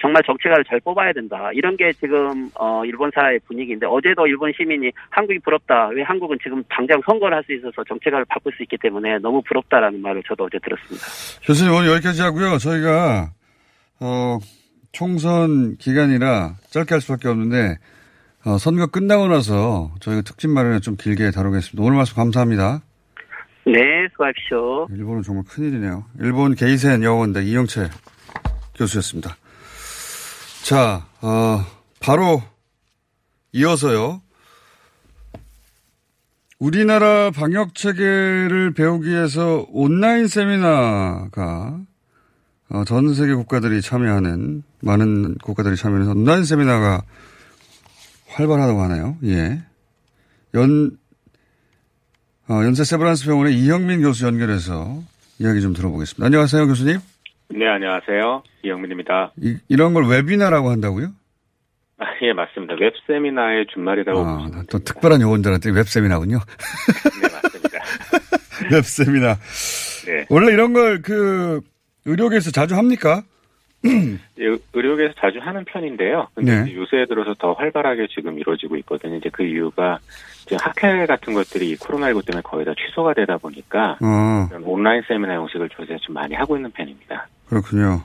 정말 정치가를 잘 뽑아야 된다. 이런 게 지금 일본 사회의 분위기인데 어제도 일본 시민이 한국이 부럽다. 왜 한국은 지금 당장 선거를 할 수 있어서 정치가를 바꿀 수 있기 때문에 너무 부럽다라는 말을 저도 어제 들었습니다. 교수님 오늘 여기까지 하고요. 저희가 총선 기간이라 짧게 할 수밖에 없는데 선거 끝나고 나서 저희가 특집 마련을 좀 길게 다루겠습니다. 오늘 말씀 감사합니다. 네, 수고하십시오. 일본은 정말 큰일이네요. 일본 게이센 여학원대 이영채 교수였습니다. 자, 바로 이어서요. 우리나라 방역 체계를 배우기 위해서 온라인 세미나가 전 세계 국가들이 참여하는, 많은 국가들이 참여해서 온라인 세미나가 활발하다고 하나요? 예. 연세 세브란스 병원의 이형민 교수 연결해서 이야기 좀 들어보겠습니다. 안녕하세요, 교수님. 네, 안녕하세요. 이형민입니다. 이런 걸 웹비나라고 한다고요? 아, 예, 맞습니다. 웹 세미나의 준말이라고. 아, 또 특별한 요원들한테 웹 세미나군요. 네, 맞습니다. 웹 세미나. 네. 원래 이런 걸 의료계에서 자주 합니까? 의료계에서 자주 하는 편인데요. 근데 네. 요새 들어서 더 활발하게 지금 이루어지고 있거든요. 이제 그 이유가 지금 학회 같은 것들이 코로나19 때문에 거의 다 취소가 되다 보니까 온라인 세미나 형식을 조사 좀 많이 하고 있는 편입니다. 그렇군요.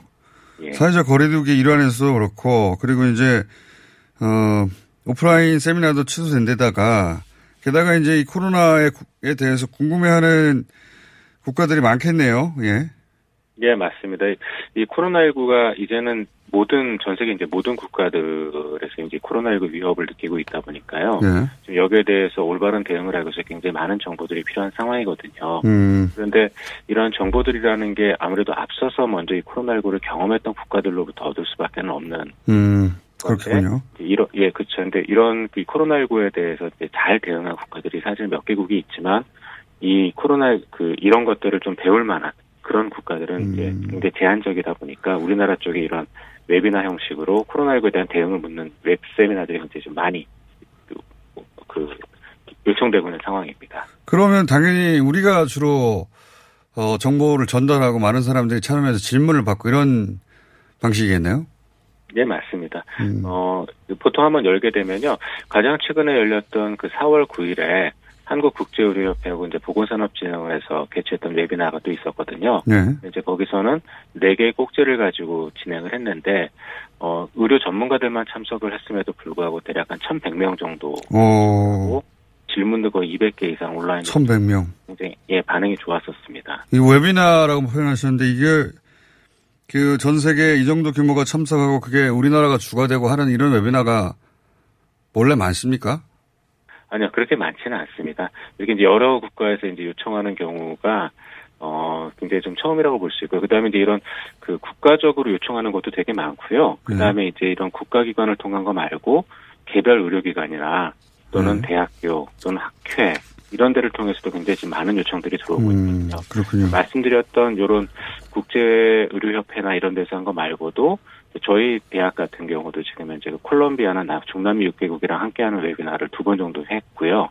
예. 사회적 거리두기 일환에서도 그렇고 그리고 이제 오프라인 세미나도 취소된 데다가 게다가 이제 이 코로나에 대해서 궁금해하는 국가들이 많겠네요. 예. 예, 맞습니다. 이 코로나19가 이제는 전 세계 이제 모든 국가들에서 이제 코로나19 위협을 느끼고 있다 보니까요. 네. 지금 여기에 대해서 올바른 대응을 하기 위해서 굉장히 많은 정보들이 필요한 상황이거든요. 그런데 이러한 정보들이라는 게 아무래도 앞서서 먼저 이 코로나19를 경험했던 국가들로부터 얻을 수밖에 없는. 그렇군요. 예, 그렇죠. 근데 이런 그 코로나19에 대해서 이제 잘 대응한 국가들이 사실 몇 개국이 있지만 이 코로나 이런 것들을 좀 배울 만한 그런 국가들은 이제 굉장히 제한적이다 보니까 우리나라 쪽에 이런 웹이나 형식으로 코로나19에 대한 대응을 묻는 웹 세미나들이 현재 좀 많이 요청되고 있는 상황입니다. 그러면 당연히 우리가 주로 정보를 전달하고 많은 사람들이 참여해서 질문을 받고 이런 방식이겠네요? 네, 맞습니다. 보통 한번 열게 되면요. 가장 최근에 열렸던 그 4월 9일에 한국국제의료협회하고 이제 보건산업진흥원에서 개최했던 웨비나가 또 있었거든요. 네. 이제 거기서는 4개의 꼭지를 가지고 진행을 했는데, 의료 전문가들만 참석을 했음에도 불구하고 대략 한 1,100명 정도. 오. 질문도 거의 200개 이상 온라인. 1,100명. 굉장히, 예, 반응이 좋았었습니다. 이 웨비나라고 표현하셨는데 이게 전 세계 이 정도 규모가 참석하고 그게 우리나라가 주가 되고 하는 이런 웨비나가 원래 많습니까? 아니요, 그렇게 많지는 않습니다. 이렇게 이제 여러 국가에서 이제 요청하는 경우가, 굉장히 좀 처음이라고 볼 수 있고요. 그 다음에 이제 이런 국가적으로 요청하는 것도 되게 많고요. 그 다음에 이제 이런 국가기관을 통한 거 말고 개별 의료기관이나 또는 대학교 또는 학회 이런 데를 통해서도 굉장히 지금 많은 요청들이 들어오고 있거든요. 그렇군요. 말씀드렸던 이런 국제의료협회나 이런 데서 한 거 말고도 저희 대학 같은 경우도 지금 현재 콜롬비아나 중남미 6개국이랑 함께하는 웨비나를 2번 정도 했고요.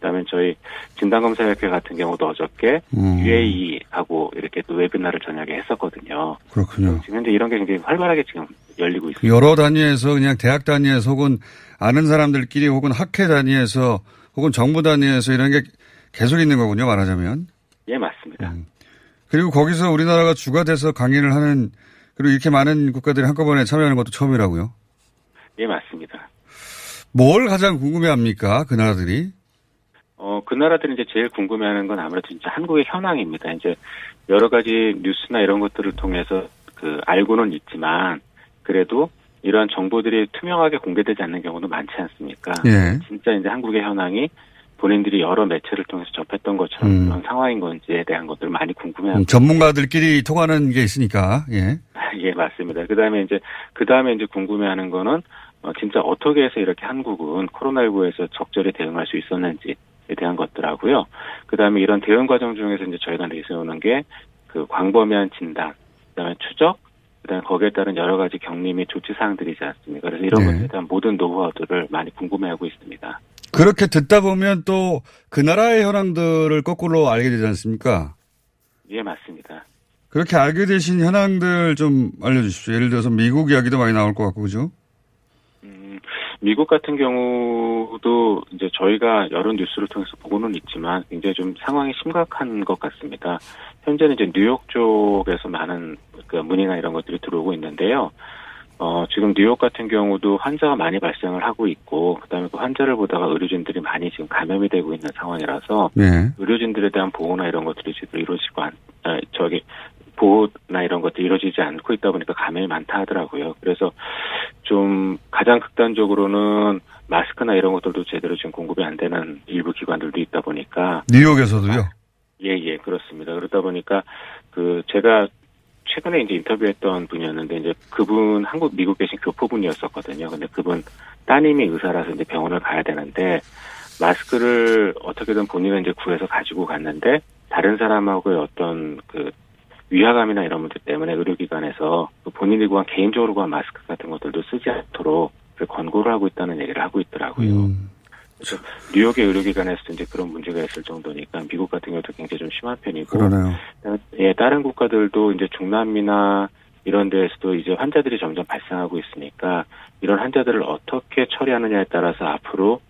그다음에 저희 진단검사협회 같은 경우도 어저께 UAE하고 이렇게 또 웨비나를 저녁에 했었거든요. 그렇군요. 지금 현재 이런 게 굉장히 활발하게 지금 열리고 있습니다. 여러 단위에서 그냥 대학 단위에서 혹은 아는 사람들끼리 혹은 학회 단위에서 혹은 정부 단위에서 이런 게 계속 있는 거군요. 말하자면. 예, 맞습니다. 그리고 거기서 우리나라가 주가 돼서 강의를 하는 그리고 이렇게 많은 국가들이 한꺼번에 참여하는 것도 처음이라고요. 예, 맞습니다. 뭘 가장 궁금해합니까? 그 나라들이. 그 나라들이 이제 제일 궁금해하는 건 아무래도 진짜 한국의 현황입니다. 이제 여러 가지 뉴스나 이런 것들을 통해서 알고는 있지만 그래도 이러한 정보들이 투명하게 공개되지 않는 경우도 많지 않습니까? 예. 진짜 이제 한국의 현황이 본인들이 여러 매체를 통해서 접했던 것처럼 그런 상황인 건지에 대한 것들을 많이 궁금해합니다. 전문가들끼리 통하는 게 있으니까. 예. 예, 맞습니다. 그다음에 이제 궁금해하는 거는 진짜 어떻게 해서 이렇게 한국은 코로나19에서 적절히 대응할 수 있었는지에 대한 것들하고요. 그다음에 이런 대응 과정 중에서 이제 저희가 내세우는 게 광범위한 진단, 그다음에 추적, 그다음에 거기에 따른 여러 가지 격리 및 조치 사항들이지 않습니까? 그래서 이런 것에 대한 모든 노하우들을 많이 궁금해하고 있습니다. 그렇게 듣다 보면 또 그 나라의 현황들을 거꾸로 알게 되지 않습니까? 예, 맞습니다. 그렇게 알게 되신 현황들 좀 알려주십시오. 예를 들어서 미국 이야기도 많이 나올 것 같고, 그죠? 미국 같은 경우도 이제 저희가 여러 뉴스를 통해서 보고는 있지만 굉장히 좀 상황이 심각한 것 같습니다. 현재는 이제 뉴욕 쪽에서 많은 문의나 이런 것들이 들어오고 있는데요. 지금 뉴욕 같은 경우도 환자가 많이 발생을 하고 있고, 그다음에 그 환자를 보다가 의료진들이 많이 지금 감염이 되고 있는 상황이라서 의료진들에 대한 보호나 이런 것들이 지금 보호나 이런 것도 이루어지지 않고 있다 보니까 감염이 많다 하더라고요. 그래서 좀 가장 극단적으로는 마스크나 이런 것들도 제대로 지금 공급이 안 되는 일부 기관들도 있다 보니까. 뉴욕에서도요? 예, 그렇습니다. 그러다 보니까 제가 최근에 이제 인터뷰했던 분이었는데 이제 그분 한국 미국 계신 교포분이었었거든요. 근데 그분 따님이 의사라서 이제 병원을 가야 되는데 마스크를 어떻게든 본인은 이제 구해서 가지고 갔는데 다른 사람하고의 어떤 위화감이나 이런 것들 때문에 의료기관에서 본인이 구한 개인적으로 구한 마스크 같은 것들도 쓰지 않도록 권고를 하고 있다는 얘기를 하고 있더라고요. 그래서 뉴욕의 의료기관에서도 이제 그런 문제가 있을 정도니까 미국 같은 경우도 굉장히 좀 심한 편이고. 그러네요. 예, 다른 국가들도 이제 중남미나 이런 데에서도 이제 환자들이 점점 발생하고 있으니까 이런 환자들을 어떻게 처리하느냐에 따라서 앞으로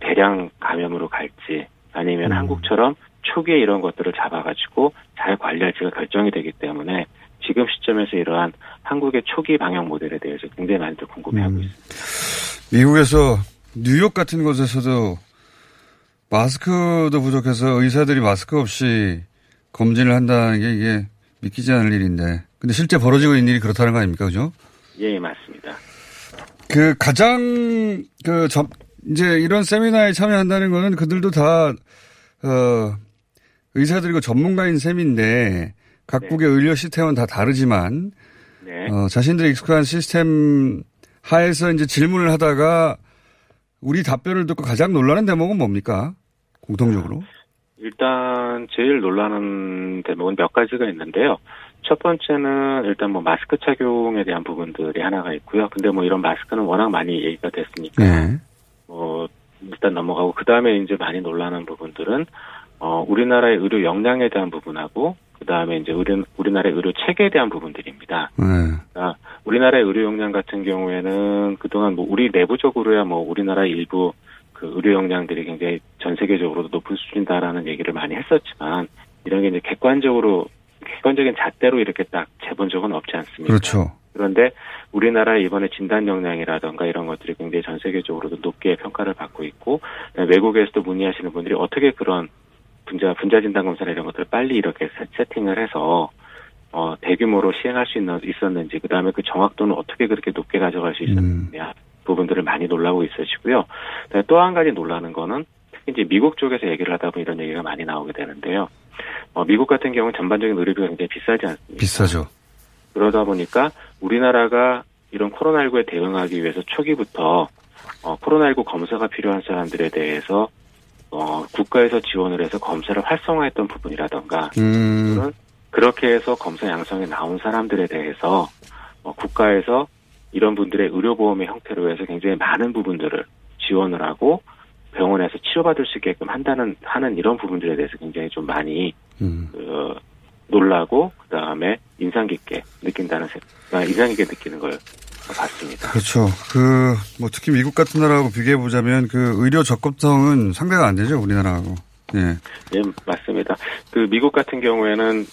대량 감염으로 갈지 아니면 한국처럼 초기에 이런 것들을 잡아가지고 잘 관리할지가 결정이 되기 때문에 지금 시점에서 이러한 한국의 초기 방역 모델에 대해서 굉장히 많이들 궁금해하고 있습니다. 미국에서 뉴욕 같은 곳에서도 마스크도 부족해서 의사들이 마스크 없이 검진을 한다는 게 이게 믿기지 않을 일인데 근데 실제 벌어지고 있는 일이 그렇다는 거 아닙니까? 그죠? 예, 맞습니다. 가장 이제 이런 세미나에 참여한다는 거는 그들도 다 의사들이고 전문가인 셈인데 각국의 의료 시스템은 다 다르지만 자신들의 익숙한 시스템 하에서 이제 질문을 하다가 우리 답변을 듣고 가장 놀라는 대목은 뭡니까? 공통적으로. 일단 제일 놀라는 대목은 몇 가지가 있는데요. 첫 번째는 일단 마스크 착용에 대한 부분들이 하나가 있고요. 근데 이런 마스크는 워낙 많이 얘기가 됐으니까 일단 넘어가고 그 다음에 이제 많이 놀라는 부분들은 우리나라의 의료 역량에 대한 부분하고 그 다음에 이제 우리나라의 의료 체계에 대한 부분들입니다. 그러니까 우리나라의 의료 역량 같은 경우에는 그동안 우리 내부적으로야 우리나라 일부 의료 역량들이 굉장히 전 세계적으로도 높은 수준이다라는 얘기를 많이 했었지만 이런 게 이제 객관적인 잣대로 이렇게 딱 재본 적은 없지 않습니까? 그렇죠. 그런데 우리나라의 이번에 진단 역량이라든가 이런 것들이 굉장히 전 세계적으로도 높게 평가를 받고 있고 외국에서도 문의하시는 분들이 어떻게 그런 분자 진단 검사나 이런 것들을 빨리 이렇게 세팅을 해서 대규모로 시행할 수 있었는지 그다음에 그 정확도는 어떻게 그렇게 높게 가져갈 수 있었느냐 부분들을 많이 놀라고 있으시고요. 또 한 가지 놀라는 거는 특히 이제 미국 쪽에서 얘기를 하다 보면 이런 얘기가 많이 나오게 되는데요. 미국 같은 경우는 전반적인 의료비가 굉장히 비싸지 않습니까? 비싸죠. 그러다 보니까 우리나라가 이런 코로나19에 대응하기 위해서 초기부터 코로나19 검사가 필요한 사람들에 대해서 국가에서 지원을 해서 검사를 활성화했던 부분이라던가 또는 그렇게 해서 검사 양성에 나온 사람들에 대해서 국가에서 이런 분들의 의료보험의 형태로 해서 굉장히 많은 부분들을 지원을 하고 병원에서 치료받을 수 있게끔 하는 이런 부분들에 대해서 굉장히 좀 많이 놀라고 그다음에 인상 깊게 느끼는 걸 봤습니다. 그렇죠. 특히 미국 같은 나라하고 비교해 보자면 의료 적합성은 상대가 안 되죠, 우리나라하고. 예. 네, 맞습니다. 미국 같은 경우에는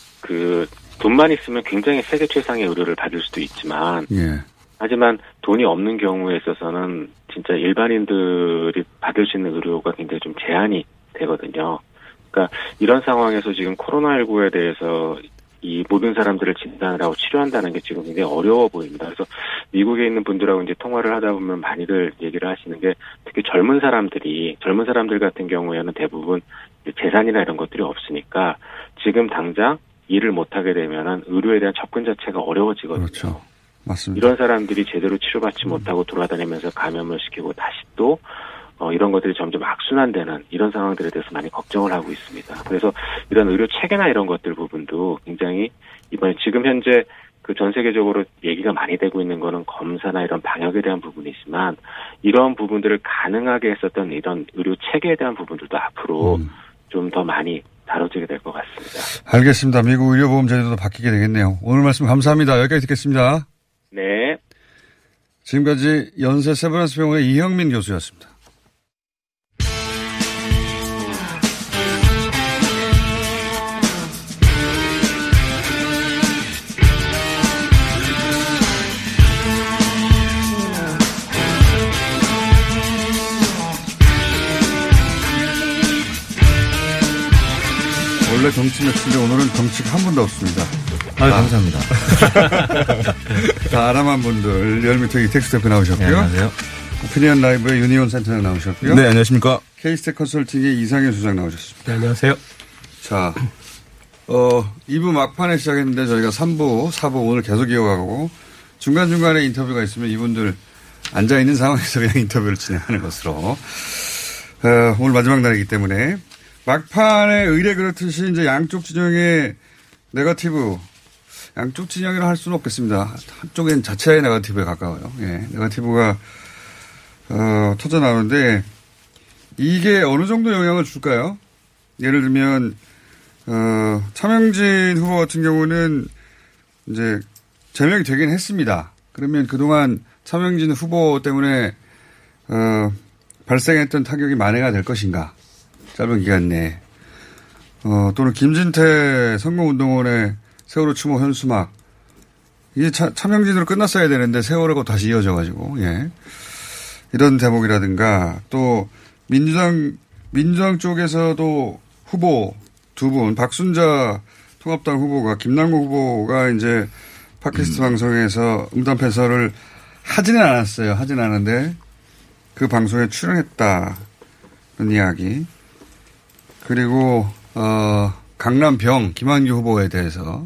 돈만 있으면 굉장히 세계 최상의 의료를 받을 수도 있지만, 예. 하지만 돈이 없는 경우에 있어서는 진짜 일반인들이 받을 수 있는 의료가 굉장히 좀 제한이 되거든요. 그러니까 이런 상황에서 지금 코로나19에 대해서 이 모든 사람들을 진단을 하고 치료한다는 게 지금 굉장히 어려워 보입니다. 그래서 미국에 있는 분들하고 이제 통화를 하다 보면 많이들 얘기를 하시는 게 특히 젊은 사람들 같은 경우에는 대부분 재산이나 이런 것들이 없으니까 지금 당장 일을 못하게 되면은 의료에 대한 접근 자체가 어려워지거든요. 그렇죠. 맞습니다. 이런 사람들이 제대로 치료받지 못하고 돌아다니면서 감염을 시키고 다시 또 이런 것들이 점점 악순환되는 이런 상황들에 대해서 많이 걱정을 하고 있습니다. 그래서 이런 의료 체계나 이런 것들 부분도 굉장히 이번에 지금 현재 전 세계적으로 얘기가 많이 되고 있는 거는 검사나 이런 방역에 대한 부분이지만 이런 부분들을 가능하게 했었던 이런 의료 체계에 대한 부분들도 앞으로 좀 더 많이 다뤄지게 될 것 같습니다. 알겠습니다. 미국 의료보험 제도도 바뀌게 되겠네요. 오늘 말씀 감사합니다. 여기까지 듣겠습니다. 네. 지금까지 연세 세브란스 병원의 이형민 교수였습니다. 원래 정치 매출인데 오늘은 정치가 한 분도 없습니다. 아유, 감사합니다. 다람한 분들 열미터기 텍스테프 나오셨고요. 네, 안녕하세요. 오피니언 라이브의 유니온 센터장 나오셨고요. 네, 안녕하십니까. 케이스텍 컨설팅의 이상현 소장 나오셨습니다. 네, 안녕하세요. 자, 2부 막판에 시작했는데 저희가 3부, 4부 오늘 계속 이어가고 중간중간에 인터뷰가 있으면 이분들 앉아있는 상황에서 그냥 인터뷰를 진행하는 것으로 오늘 마지막 날이기 때문에 막판에 의례 그렇듯이 이제 양쪽 진영의 네거티브, 양쪽 진영이라 할 수는 없겠습니다. 한쪽엔 자체의 네거티브에 가까워요. 예, 네거티브가 터져 나오는데 이게 어느 정도 영향을 줄까요? 예를 들면 차명진 후보 같은 경우는 이제 제명이 되긴 했습니다. 그러면 그동안 차명진 후보 때문에 발생했던 타격이 만회가 될 것인가? 짧은 기간 내에. 또는 김진태 선거운동원의 세월호 추모 현수막. 이게 차명진으로 끝났어야 되는데 세월호가 다시 이어져가지고, 예. 이런 대목이라든가 또 민주당 쪽에서도 후보 두 분, 박순자 통합당 후보가 김남국 후보가 이제 팟캐스트 방송에서 음담 패설을 하지는 않았어요. 하진 않은데 그 방송에 출연했다는 이야기. 그리고 강남병 김한규 후보에 대해서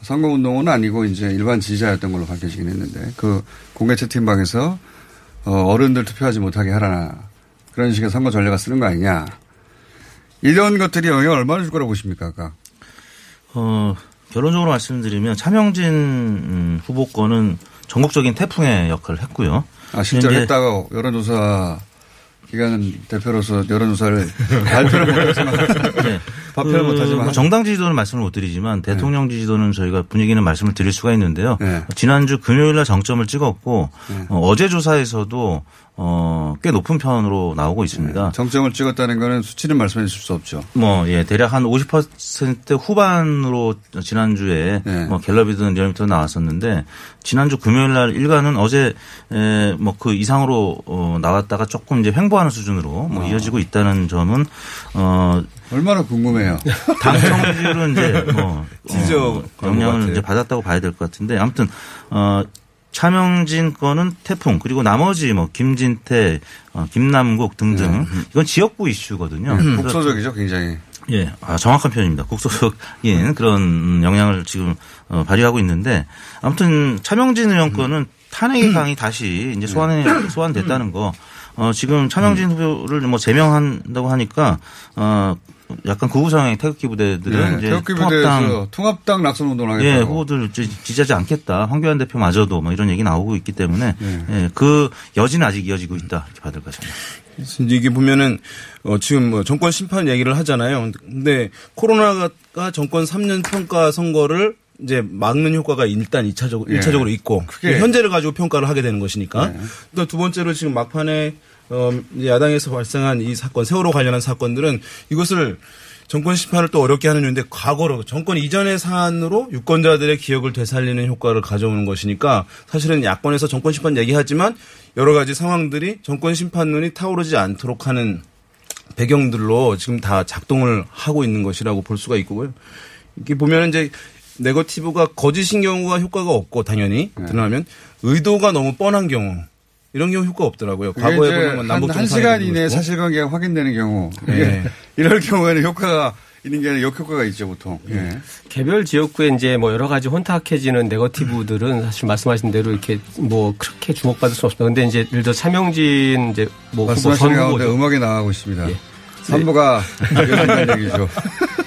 선거운동은 아니고 이제 일반 지지자였던 걸로 밝혀지긴 했는데 그 공개 채팅방에서 어른들 투표하지 못하게 하라나 그런 식의 선거 전략을 쓰는 거 아니냐. 이런 것들이 영향을 얼마나 줄 거라고 보십니까? 아까. 결론적으로 말씀드리면 차명진 후보 거는 전국적인 태풍의 역할을 했고요. 아, 실제로 했다고 여론조사. 기간은 대표로서 여론조사를 발표를 못하지만 네. 발표를 못하지만 정당 지지도는 말씀을 못 드리지만 대통령 네. 지지도는 저희가 분위기는 말씀을 드릴 수가 있는데요. 네. 지난주 금요일날 정점을 찍었고 네. 어제 조사에서도 꽤 높은 편으로 나오고 있습니다. 네. 정점을 찍었다는 거는 수치는 말씀해 주실 수 없죠. 예, 대략 한 50% 후반으로 지난주에 네. 갤럽이든 리얼미터든 나왔었는데 지난주 금요일 날 일간은 어제 그 이상으로 나왔다가 조금 이제 횡보하는 수준으로 이어지고 있다는 점은 얼마나 궁금해요. 당첨률은 이제 영향을 이제 받았다고 봐야 될 것 같은데 아무튼 차명진 거는 태풍 그리고 나머지 김진태, 김남국 등등 이건 지역구 이슈거든요. 국소적이죠, 굉장히. 예, 정확한 표현입니다. 국소적인 그런 영향을 지금 발휘하고 있는데 아무튼 차명진 의원 거는 탄핵의 강이 다시 이제 소환됐다는 거. 지금 차명진 후보를 뭐 제명한다고 하니까 약간 구구상의 태극기 부대들은 네, 이제 태극기 통합당 낙선 운동하겠다. 예, 후보들 지지하지 않겠다. 황교안 대표마저도 뭐 이런 얘기 나오고 있기 때문에 네. 예, 그 여지는 아직 이어지고 있다 이렇게 받을 것입니다. 이게 보면은 지금 뭐 정권 심판 얘기를 하잖아요. 근데 코로나가 정권 3년 평가 선거를 이제 막는 효과가 일단 1차적으로 있고 현재를 가지고 평가를 하게 되는 것이니까. 네. 또 두 번째로 지금 막판에 야당에서 발생한 이 사건, 세월호 관련한 사건들은 이것을 정권 심판을 또 어렵게 하는 요인데 과거로 정권 이전의 사안으로 유권자들의 기억을 되살리는 효과를 가져오는 것이니까 사실은 야권에서 정권 심판 얘기하지만 여러 가지 상황들이 정권 심판론이 타오르지 않도록 하는 배경들로 지금 다 작동을 하고 있는 것이라고 볼 수가 있고요. 이렇게 보면 이제 네거티브가 거짓인 경우가 효과가 없고 당연히 드러나면 의도가 너무 뻔한 경우 이런 경우 효과 없더라고요. 과거에 보면 남북 정상회담 한 시간 이내에 사실관계가 확인되는 경우 네. 이럴 경우에는 효과가 있는 게 아니라 역효과가 있죠 보통. 네. 개별 지역구에 이제 뭐 여러 가지 혼탁해지는 네거티브들은 사실 말씀하신 대로 이렇게 뭐 그렇게 주목받을 수 없습니다. 그런데 이제 예를 들어 차명진 이제 뭐 후보 선후보 음악이 나가고 있습니다. 예. 3부가 이런 얘기죠.